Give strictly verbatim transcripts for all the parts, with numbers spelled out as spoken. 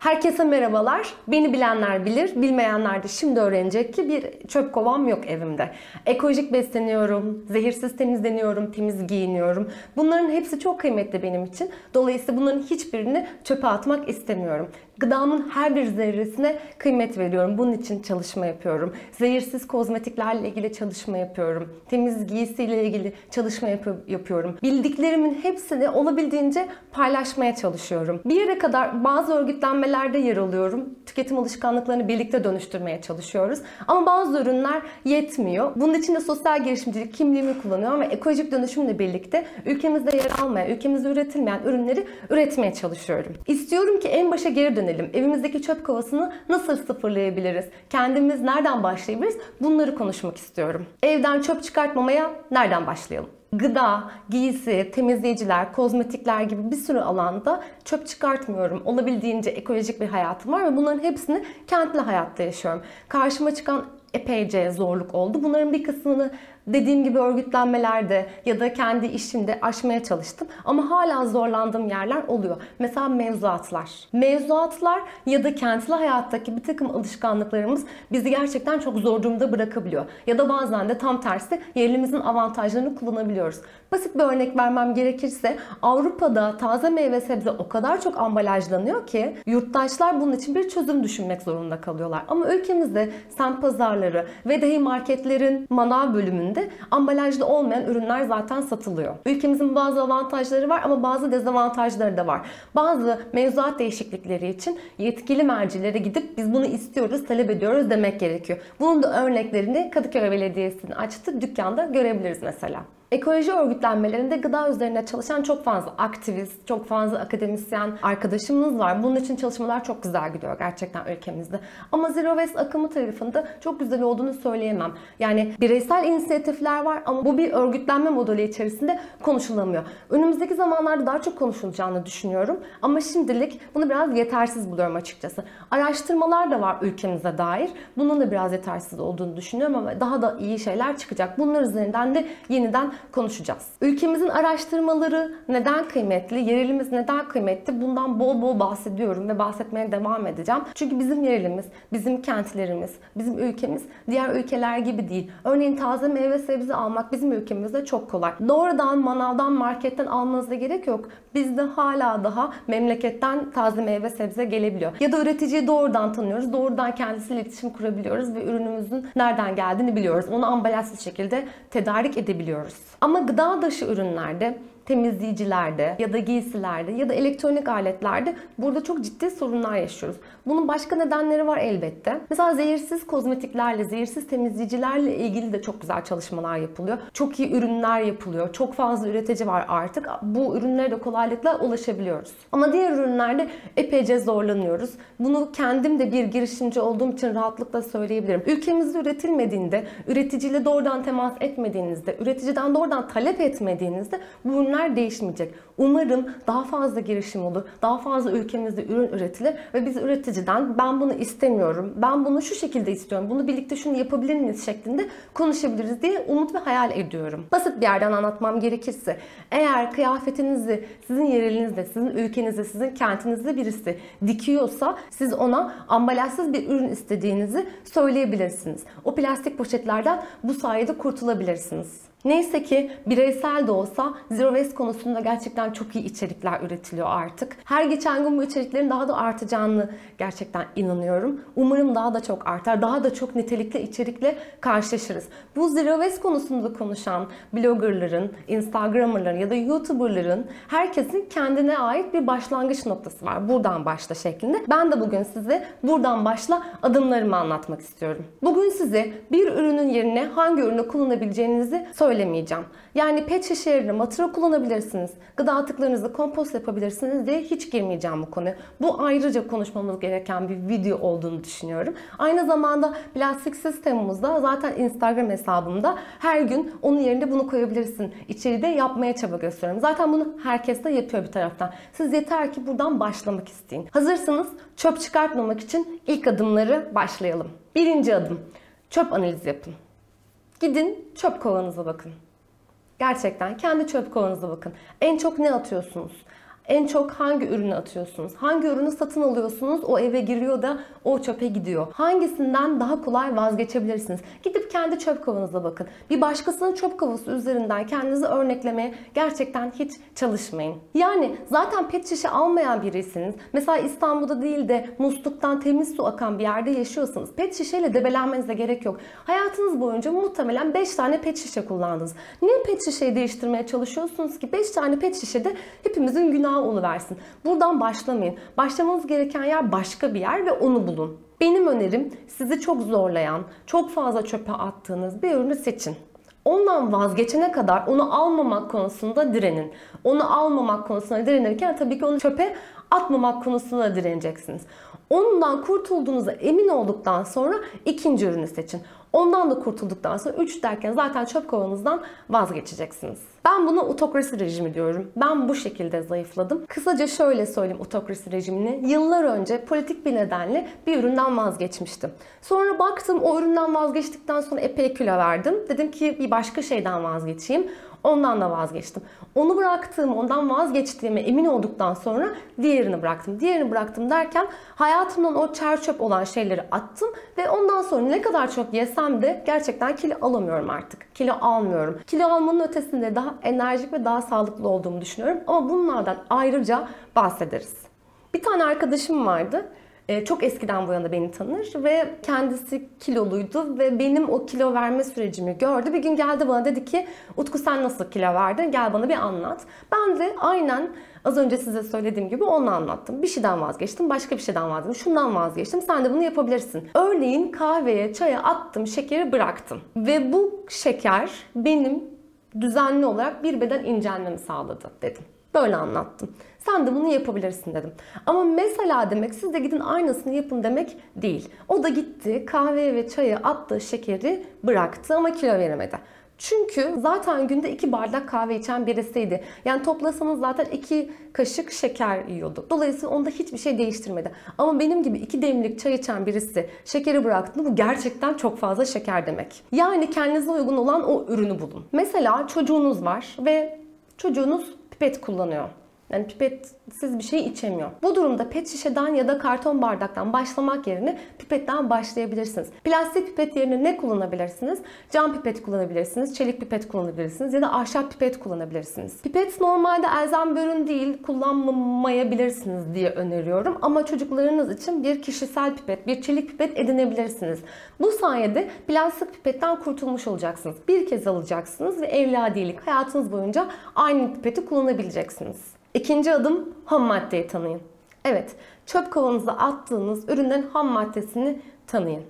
Herkese merhabalar. Beni bilenler bilir, bilmeyenler de şimdi öğrenecek ki bir çöp kovam yok evimde. Ekolojik besleniyorum, zehirsiz temizleniyorum, temiz giyiniyorum. Bunların hepsi çok kıymetli benim için. Dolayısıyla bunların hiçbirini çöpe atmak istemiyorum. Gıdamın her bir zerresine kıymet veriyorum. Bunun için çalışma yapıyorum. Zehirsiz kozmetiklerle ilgili çalışma yapıyorum. Temiz giysiyle ilgili çalışma yap- yapıyorum. Bildiklerimin hepsini olabildiğince paylaşmaya çalışıyorum. Bir yere kadar bazı örgütlenmelerde yer alıyorum. Tüketim alışkanlıklarını birlikte dönüştürmeye çalışıyoruz. Ama bazı ürünler yetmiyor. Bunun için de sosyal girişimcilik kimliğimi kullanıyorum ve ekolojik dönüşümle birlikte ülkemizde yer almayan, ülkemizde üretilmeyen ürünleri üretmeye çalışıyorum. İstiyorum ki en başa geri dönelim. Evimizdeki çöp kovasını nasıl sıfırlayabiliriz? Kendimiz nereden başlayabiliriz? Bunları konuşmak istiyorum. Evden çöp çıkartmamaya nereden başlayalım? Gıda, giysi, temizleyiciler, kozmetikler gibi bir sürü alanda çöp çıkartmıyorum. Olabildiğince ekolojik bir hayatım var ve bunların hepsini kentli hayatta yaşıyorum. Karşıma çıkan epeyce zorluk oldu. Bunların bir kısmını dediğim gibi örgütlenmelerde ya da kendi işimde aşmaya çalıştım. Ama hala zorlandığım yerler oluyor. Mesela mevzuatlar. Mevzuatlar ya da kentli hayattaki bir takım alışkanlıklarımız bizi gerçekten çok zor durumda bırakabiliyor. Ya da bazen de tam tersi yerimizin avantajlarını kullanabiliyoruz. Basit bir örnek vermem gerekirse Avrupa'da taze meyve sebze o kadar çok ambalajlanıyor ki yurttaşlar bunun için bir çözüm düşünmek zorunda kalıyorlar. Ama ülkemizde semt pazarları ve dahi marketlerin manav bölümünde ambalajlı olmayan ürünler zaten satılıyor. Ülkemizin bazı avantajları var ama bazı dezavantajları da var. Bazı mevzuat değişiklikleri için yetkili mercilere gidip biz bunu istiyoruz, talep ediyoruz demek gerekiyor. Bunun da örneklerini Kadıköy Belediyesi'nin açtığı dükkanda görebiliriz mesela. Ekoloji örgütlenmelerinde gıda üzerine çalışan çok fazla aktivist, çok fazla akademisyen arkadaşımız var. Bunun için çalışmalar çok güzel gidiyor gerçekten ülkemizde. Ama Zero Waste akımı tarafında çok güzel olduğunu söyleyemem. Yani bireysel inisiyatifler var ama bu bir örgütlenme modeli içerisinde konuşulamıyor. Önümüzdeki zamanlarda daha çok konuşulacağını düşünüyorum. Ama şimdilik bunu biraz yetersiz buluyorum açıkçası. Araştırmalar da var ülkemize dair. Bunun da biraz yetersiz olduğunu düşünüyorum ama daha da iyi şeyler çıkacak. Bunlar üzerinden de yeniden konuşacağız. Ülkemizin araştırmaları neden kıymetli, yerelimiz neden kıymetli, bundan bol bol bahsediyorum ve bahsetmeye devam edeceğim. Çünkü bizim yerelimiz, bizim kentlerimiz, bizim ülkemiz diğer ülkeler gibi değil. Örneğin taze meyve sebze almak bizim ülkemizde çok kolay. Doğrudan manavdan, marketten almanıza gerek yok. Bizde hala daha memleketten taze meyve sebze gelebiliyor. Ya da üreticiyi doğrudan tanıyoruz, doğrudan kendisiyle iletişim kurabiliyoruz ve ürünümüzün nereden geldiğini biliyoruz. Onu ambalajsız şekilde tedarik edebiliyoruz. Ama gıda dışı ürünlerde, temizleyicilerde ya da giysilerde ya da elektronik aletlerde burada çok ciddi sorunlar yaşıyoruz. Bunun başka nedenleri var elbette. Mesela zehirsiz kozmetiklerle, zehirsiz temizleyicilerle ilgili de çok güzel çalışmalar yapılıyor. Çok iyi ürünler yapılıyor. Çok fazla üretici var artık. Bu ürünlere de kolaylıkla ulaşabiliyoruz. Ama diğer ürünlerde epeyce zorlanıyoruz. Bunu kendim de bir girişimci olduğum için rahatlıkla söyleyebilirim. Ülkemizde üretilmediğinde, üreticiyle doğrudan temas etmediğinizde, üreticiden doğrudan talep etmediğinizde bu ürünler değişmeyecek. Umarım daha fazla girişim olur. Daha fazla ülkemizde ürün üretilir ve biz üreticiden ben bunu istemiyorum. Ben bunu şu şekilde istiyorum. Bunu birlikte şunu yapabilir miyiz şeklinde konuşabiliriz diye umut ve hayal ediyorum. Basit bir yerden anlatmam gerekirse eğer kıyafetinizi sizin yerelinizde, sizin ülkenizde, sizin kentinizde birisi dikiyorsa siz ona ambalajsız bir ürün istediğinizi söyleyebilirsiniz. O plastik poşetlerden bu sayede kurtulabilirsiniz. Neyse ki bireysel de olsa Zero Waste konusunda gerçekten çok iyi içerikler üretiliyor artık. Her geçen gün bu içeriklerin daha da artacağını gerçekten inanıyorum. Umarım daha da çok artar, daha da çok nitelikli içerikle karşılaşırız. Bu Zero Waste konusunda konuşan bloggerların, Instagramerların ya da YouTuberların herkesin kendine ait bir başlangıç noktası var. Buradan başla şeklinde. Ben de bugün size buradan başla adımlarımı anlatmak istiyorum. Bugün size bir ürünün yerine hangi ürünü kullanabileceğinizi söyleyeceğim. Söylemeyeceğim. Yani pet şişe yerine matara kullanabilirsiniz. Gıda atıklarınızı kompost yapabilirsiniz diye hiç girmeyeceğim bu konuya. Bu ayrıca konuşmamız gereken bir video olduğunu düşünüyorum. Aynı zamanda plastiksiz Temmuz'da zaten Instagram hesabımda her gün onun yerine bunu koyabilirsin. İçeride yapmaya çaba gösteriyorum. Zaten bunu herkes de yapıyor bir taraftan. Siz yeter ki buradan başlamak isteyin. Hazırsanız çöp çıkartmamak için ilk adımları başlayalım. Birinci adım. Çöp analizi yapın. Gidin çöp kovanıza bakın. Gerçekten kendi çöp kovanıza bakın. En çok ne atıyorsunuz? en çok hangi ürünü atıyorsunuz? Hangi ürünü satın alıyorsunuz? O eve giriyor da o çöpe gidiyor. Hangisinden daha kolay vazgeçebilirsiniz? Gidip kendi çöp kovanıza bakın. Bir başkasının çöp kavası üzerinden kendinizi örneklemeye gerçekten hiç çalışmayın. Yani zaten pet şişe almayan biriyseniz, mesela İstanbul'da değil de musluktan temiz su akan bir yerde yaşıyorsanız pet şişeyle debelenmenize gerek yok. Hayatınız boyunca muhtemelen beş tane pet şişe kullandınız. Niye pet şişeyi değiştirmeye çalışıyorsunuz ki? beş tane pet şişe de hepimizin günahı oluversin. Buradan başlamayın. Başlamanız gereken yer başka bir yer ve onu bulun. Benim önerim, sizi çok zorlayan, çok fazla çöpe attığınız bir ürünü seçin. Ondan vazgeçene kadar onu almamak konusunda direnin. Onu almamak konusunda direnirken tabii ki onu çöpe atmamak konusunda direneceksiniz. Ondan kurtulduğunuza emin olduktan sonra ikinci ürünü seçin. Ondan da kurtulduktan sonra üç derken zaten çöp kovanızdan vazgeçeceksiniz. Ben buna otokrasi rejimi diyorum. Ben bu şekilde zayıfladım. Kısaca şöyle söyleyeyim otokrasi rejimini. Yıllar önce politik bir nedenle bir üründen vazgeçmiştim. Sonra baktım o üründen vazgeçtikten sonra epey kilo verdim. Dedim ki bir başka şeyden vazgeçeyim. Ondan da vazgeçtim. Onu bıraktığım, ondan vazgeçtiğime emin olduktan sonra diğerini bıraktım. Diğerini bıraktım derken hayatımdan o çer çöp olan şeyleri attım ve ondan sonra ne kadar çok yesem de gerçekten kilo alamıyorum artık. Kilo almıyorum. Kilo almanın ötesinde daha enerjik ve daha sağlıklı olduğumu düşünüyorum. Ama bunlardan ayrıca bahsederiz. Bir tane arkadaşım vardı. Çok eskiden bu yana beni tanır ve kendisi kiloluydu ve benim o kilo verme sürecimi gördü. Bir gün geldi bana dedi ki Utku sen nasıl kilo verdin? Gel bana bir anlat. Ben de aynen az önce size söylediğim gibi onu anlattım. Bir şeyden vazgeçtim, başka bir şeyden vazgeçtim, şundan vazgeçtim. Sen de bunu yapabilirsin. Örneğin kahveye, çaya attım, şekeri bıraktım. Ve bu şeker benim düzenli olarak bir beden incelmemi sağladı dedim. Böyle anlattım. Sen de bunu yapabilirsin dedim. Ama mesela demek siz de gidin aynısını yapın demek değil. O da gitti kahveye ve çaya attığı şekeri bıraktı ama kilo veremedi. Çünkü zaten günde iki bardak kahve içen birisiydi. Yani toplasanız zaten iki kaşık şeker yiyordu. Dolayısıyla onda hiçbir şey değiştirmedi. Ama benim gibi iki demlik çay içen birisi şekeri bıraktığında bu gerçekten çok fazla şeker demek. Yani kendinize uygun olan o ürünü bulun. Mesela çocuğunuz var ve çocuğunuz pipet kullanıyor. Yani pipetsiz bir şey içemiyor. Bu durumda pet şişeden ya da karton bardaktan başlamak yerine pipetten başlayabilirsiniz. Plastik pipet yerine ne kullanabilirsiniz? Cam pipet kullanabilirsiniz, çelik pipet kullanabilirsiniz ya da ahşap pipet kullanabilirsiniz. Pipet normalde elzem bir ürün değil, kullanmayabilirsiniz diye öneriyorum. Ama çocuklarınız için bir kişisel pipet, bir çelik pipet edinebilirsiniz. Bu sayede plastik pipetten kurtulmuş olacaksınız. Bir kez alacaksınız ve evladilik hayatınız boyunca aynı pipeti kullanabileceksiniz. İkinci adım ham maddeyi tanıyın. Evet, çöp kovanınıza attığınız ürünlerin ham maddesini tanıyın.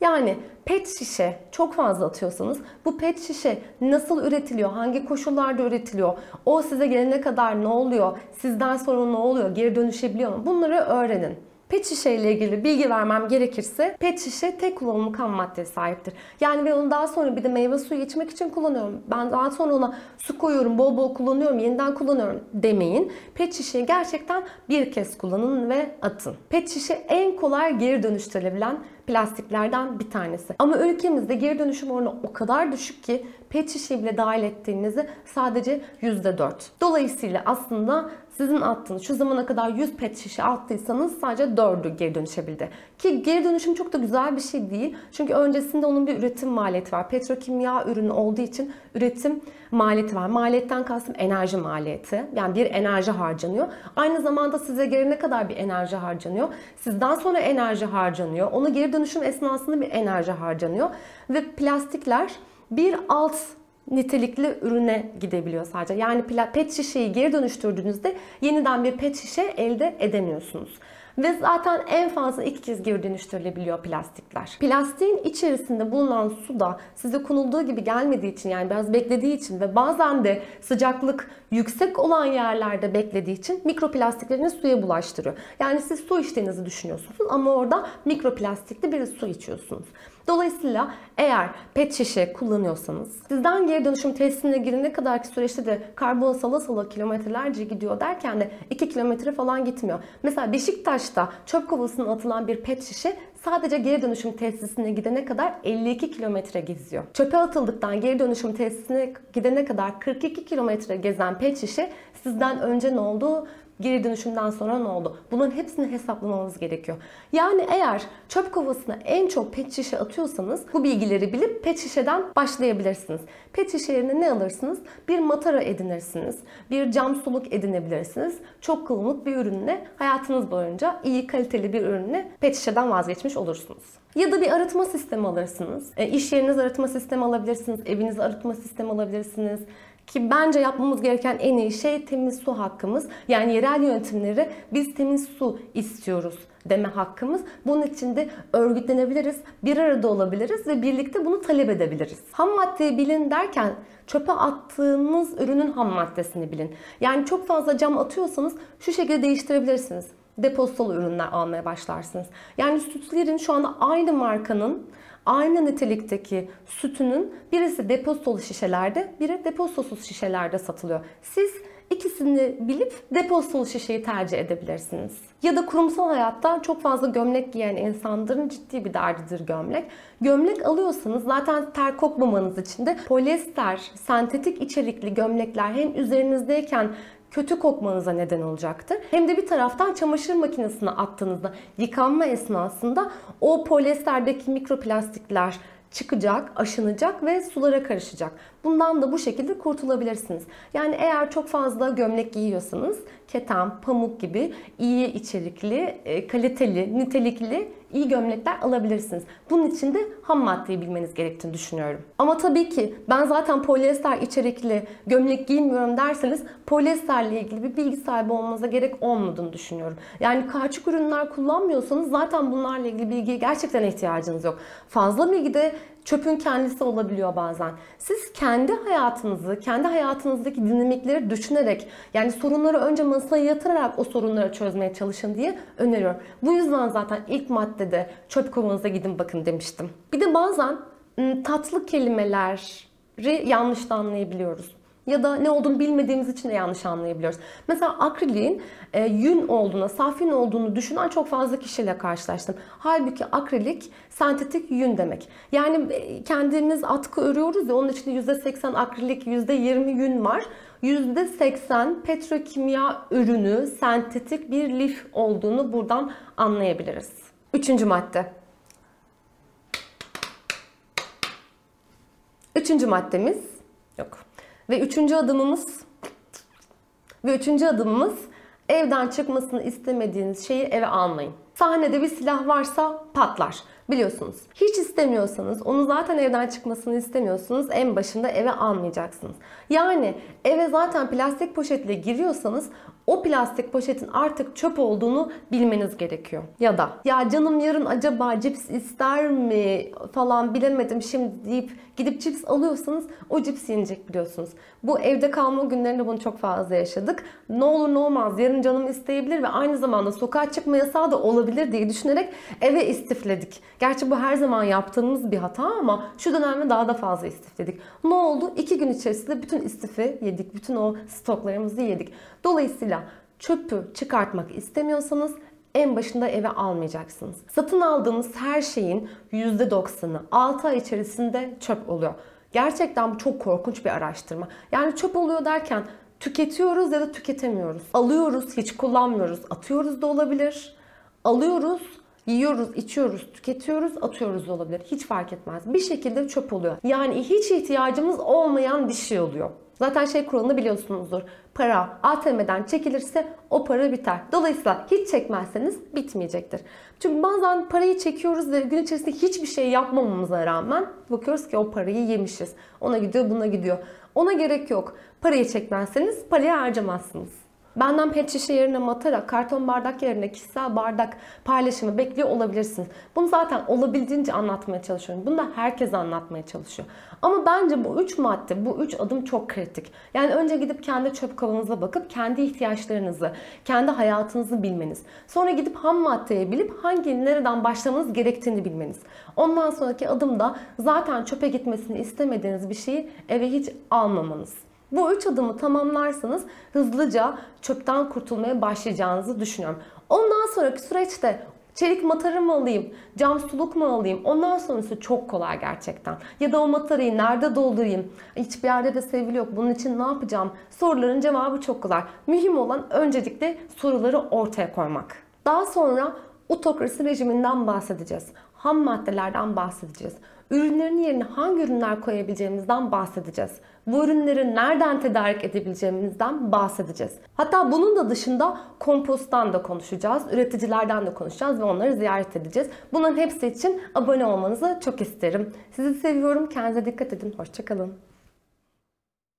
Yani pet şişe çok fazla atıyorsanız bu pet şişe nasıl üretiliyor, hangi koşullarda üretiliyor, o size gelene kadar ne oluyor, sizden sonra ne oluyor, geri dönüşebiliyor mu? Bunları öğrenin. Pet şişe ile ilgili bilgi vermem gerekirse pet şişe tek kullanımlık ham maddeye sahiptir. Yani ben onu daha sonra bir de meyve suyu içmek için kullanıyorum. Ben daha sonra ona su koyuyorum, bol bol kullanıyorum, yeniden kullanıyorum demeyin. Pet şişeyi gerçekten bir kez kullanın ve atın. Pet şişe en kolay geri dönüştürülebilen plastiklerden bir tanesi. Ama ülkemizde geri dönüşüm oranı o kadar düşük ki pet şişeyi bile dahil ettiğinizde sadece yüzde dört. Dolayısıyla aslında sizin attığınız, şu zamana kadar yüz pet şişe attıysanız sadece dördü geri dönüşebildi. Ki geri dönüşüm çok da güzel bir şey değil. Çünkü öncesinde onun bir üretim maliyeti var. Petrokimya ürünü olduğu için üretim maliyeti var. Maliyetten kastım enerji maliyeti. Yani bir enerji harcanıyor. Aynı zamanda size gelene kadar bir enerji harcanıyor. Sizden sonra enerji harcanıyor. Ona geri dönüşüm esnasında bir enerji harcanıyor. Ve plastikler bir alt nitelikli ürüne gidebiliyor sadece. Yani pet şişeyi geri dönüştürdüğünüzde yeniden bir pet şişe elde edemiyorsunuz. Ve zaten en fazla iki kez geri dönüştürülebiliyor plastikler. Plastiğin içerisinde bulunan su da size konulduğu gibi gelmediği için, yani biraz beklediği için ve bazen de sıcaklık yüksek olan yerlerde beklediği için mikroplastiklerini suya bulaştırıyor. Yani siz su içtiğinizi düşünüyorsunuz ama orada mikroplastikli bir su içiyorsunuz. Dolayısıyla eğer pet şişe kullanıyorsanız sizden geri dönüşüm tesisine girene kadarki süreçte de karbon sala sala kilometrelerce gidiyor derken de iki kilometre falan gitmiyor. Mesela Beşiktaş'ta çöp kovasına atılan bir pet şişe sadece geri dönüşüm tesisine gidene kadar elli iki kilometre geziyor. Çöpe atıldıktan geri dönüşüm tesisine gidene kadar kırk iki kilometre gezen pet şişe sizden önce ne olduğu geri dönüşümden sonra ne oldu? Bunların hepsini hesaplamanız gerekiyor. Yani eğer çöp kovasına en çok pet şişe atıyorsanız bu bilgileri bilip pet şişeden başlayabilirsiniz. Pet şişe yerine ne alırsınız? Bir matara edinirsiniz. Bir cam suluk edinebilirsiniz. Çok kılımlık bir ürünle hayatınız boyunca iyi kaliteli bir ürünle pet şişeden vazgeçmiş olursunuz. Ya da bir arıtma sistemi alırsınız. E, iş yeriniz arıtma sistemi alabilirsiniz. Eviniz arıtma sistemi alabilirsiniz. Ki bence yapmamız gereken en iyi şey temiz su hakkımız. Yani yerel yönetimleri biz temiz su istiyoruz deme hakkımız. Bunun için de örgütlenebiliriz, bir arada olabiliriz ve birlikte bunu talep edebiliriz. Ham maddeyi bilin derken çöpe attığınız ürünün ham maddesini bilin. Yani çok fazla cam atıyorsanız şu şekilde değiştirebilirsiniz. Depozitolu ürünler almaya başlarsınız. Yani sütlerin şu anda aynı markanın, aynı nitelikteki sütünün birisi depozitolu şişelerde, biri depozitosuz şişelerde satılıyor. Siz İkisini bilip depozitolu şişeyi tercih edebilirsiniz. Ya da kurumsal hayatta çok fazla gömlek giyen insanların ciddi bir derdidir gömlek. Gömlek alıyorsanız zaten ter kokmamanız için de polyester, sentetik içerikli gömlekler hem üzerinizdeyken kötü kokmanıza neden olacaktır. Hem de bir taraftan çamaşır makinesine attığınızda, yıkanma esnasında o polyesterdeki mikroplastikler çıkacak, aşınacak ve sulara karışacak. Bundan da bu şekilde kurtulabilirsiniz. Yani eğer çok fazla gömlek giyiyorsanız keten, pamuk gibi iyi içerikli, kaliteli, nitelikli iyi gömlekler alabilirsiniz. Bunun için de ham maddeyi bilmeniz gerektiğini düşünüyorum. Ama tabii ki ben zaten polyester içerikli gömlek giymiyorum derseniz polyesterle ilgili bir bilgi sahibi olmanıza gerek olmadığını düşünüyorum. Yani kaçık ürünler kullanmıyorsanız zaten bunlarla ilgili bilgiye gerçekten ihtiyacınız yok. Fazla bilgi de çöpün kendisi olabiliyor bazen. Siz kendi hayatınızı, kendi hayatınızdaki dinamikleri düşünerek, yani sorunları önce masaya yatırarak o sorunları çözmeye çalışın diye öneriyorum. Bu yüzden zaten ilk maddede çöp kovanıza gidin bakın demiştim. Bir de bazen tatlı kelimeleri yanlış anlayabiliyoruz. Ya da ne olduğunu bilmediğimiz için de yanlış anlayabiliyoruz. Mesela akriliğin e, yün olduğuna, saf yün olduğunu düşünen çok fazla kişiyle karşılaştım. Halbuki akrilik sentetik yün demek. Yani kendimiz atkı örüyoruz ya, onun içinde yüzde seksen akrilik, yüzde yirmi yün var. yüzde seksen petrokimya ürünü, sentetik bir lif olduğunu buradan anlayabiliriz. Üçüncü madde. Üçüncü maddemiz yok. Ve üçüncü adımımız ve üçüncü adımımız evden çıkmasını istemediğiniz şeyi eve almayın. Sahnede bir silah varsa patlar. Biliyorsunuz. Hiç istemiyorsanız, onu zaten evden çıkmasını istemiyorsunuz, en başında eve almayacaksınız. Yani eve zaten plastik poşetle giriyorsanız o plastik poşetin artık çöp olduğunu bilmeniz gerekiyor. Ya da ya canım yarın acaba cips ister mi falan bilemedim şimdi deyip gidip cips alıyorsanız o cips yenecek biliyorsunuz. Bu evde kalma günlerinde bunu çok fazla yaşadık. Ne olur ne olmaz yarın canım isteyebilir ve aynı zamanda sokağa çıkma yasağı da olabilir diye düşünerek eve istifledik. Gerçi bu her zaman yaptığımız bir hata ama şu dönemde daha da fazla istifledik. Ne oldu? İki gün içerisinde bütün istifi yedik. Bütün o stoklarımızı yedik. Dolayısıyla çöpü çıkartmak istemiyorsanız en başında eve almayacaksınız. Satın aldığımız her şeyin yüzde doksanı altı ay içerisinde çöp oluyor. Gerçekten bu çok korkunç bir araştırma. Yani çöp oluyor derken tüketiyoruz ya da tüketemiyoruz. Alıyoruz, hiç kullanmıyoruz. Atıyoruz da olabilir. Alıyoruz, yiyoruz, içiyoruz, tüketiyoruz, atıyoruz da olabilir. Hiç fark etmez. Bir şekilde çöp oluyor. Yani hiç ihtiyacımız olmayan bir şey oluyor. Zaten şey kuralını biliyorsunuzdur. Para A T M'den çekilirse o para biter. Dolayısıyla hiç çekmezseniz bitmeyecektir. Çünkü bazen parayı çekiyoruz ve gün içerisinde hiçbir şey yapmamamıza rağmen bakıyoruz ki o parayı yemişiz. Ona gidiyor, buna gidiyor. Ona gerek yok. Parayı çekmezseniz parayı harcamazsınız. Benden pet şişe yerine matara, karton bardak yerine kişisel bardak paylaşımı bekliyor olabilirsiniz. Bunu zaten olabildiğince anlatmaya çalışıyorum. Bunu da herkes anlatmaya çalışıyor. Ama bence bu üç madde, bu üç adım çok kritik. Yani önce gidip kendi çöp kovanıza bakıp kendi ihtiyaçlarınızı, kendi hayatınızı bilmeniz. Sonra gidip ham maddeyi bilip hangi nereden başlamanız gerektiğini bilmeniz. Ondan sonraki adım da zaten çöpe gitmesini istemediğiniz bir şeyi eve hiç almamanız. Bu üç adımı tamamlarsanız hızlıca çöpten kurtulmaya başlayacağınızı düşünüyorum. Ondan sonraki süreçte Çelik matara mı alayım, cam suluk mu alayım? Ondan sonrası çok kolay gerçekten. Ya da o matarayı nerede doldurayım? Hiçbir yerde de sevgili yok. Bunun için ne yapacağım? Soruların cevabı çok kolay. Mühim olan öncelikle soruları ortaya koymak. Daha sonra otokrasi rejiminden bahsedeceğiz. Ham maddelerden bahsedeceğiz. Ürünlerin yerine hangi ürünler koyabileceğimizden bahsedeceğiz. Bu ürünleri nereden tedarik edebileceğimizden bahsedeceğiz. Hatta bunun da dışında komposttan da konuşacağız, üreticilerden de konuşacağız ve onları ziyaret edeceğiz. Bunların hepsi için abone olmanızı çok isterim. Sizi seviyorum, kendinize dikkat edin, hoşça kalın.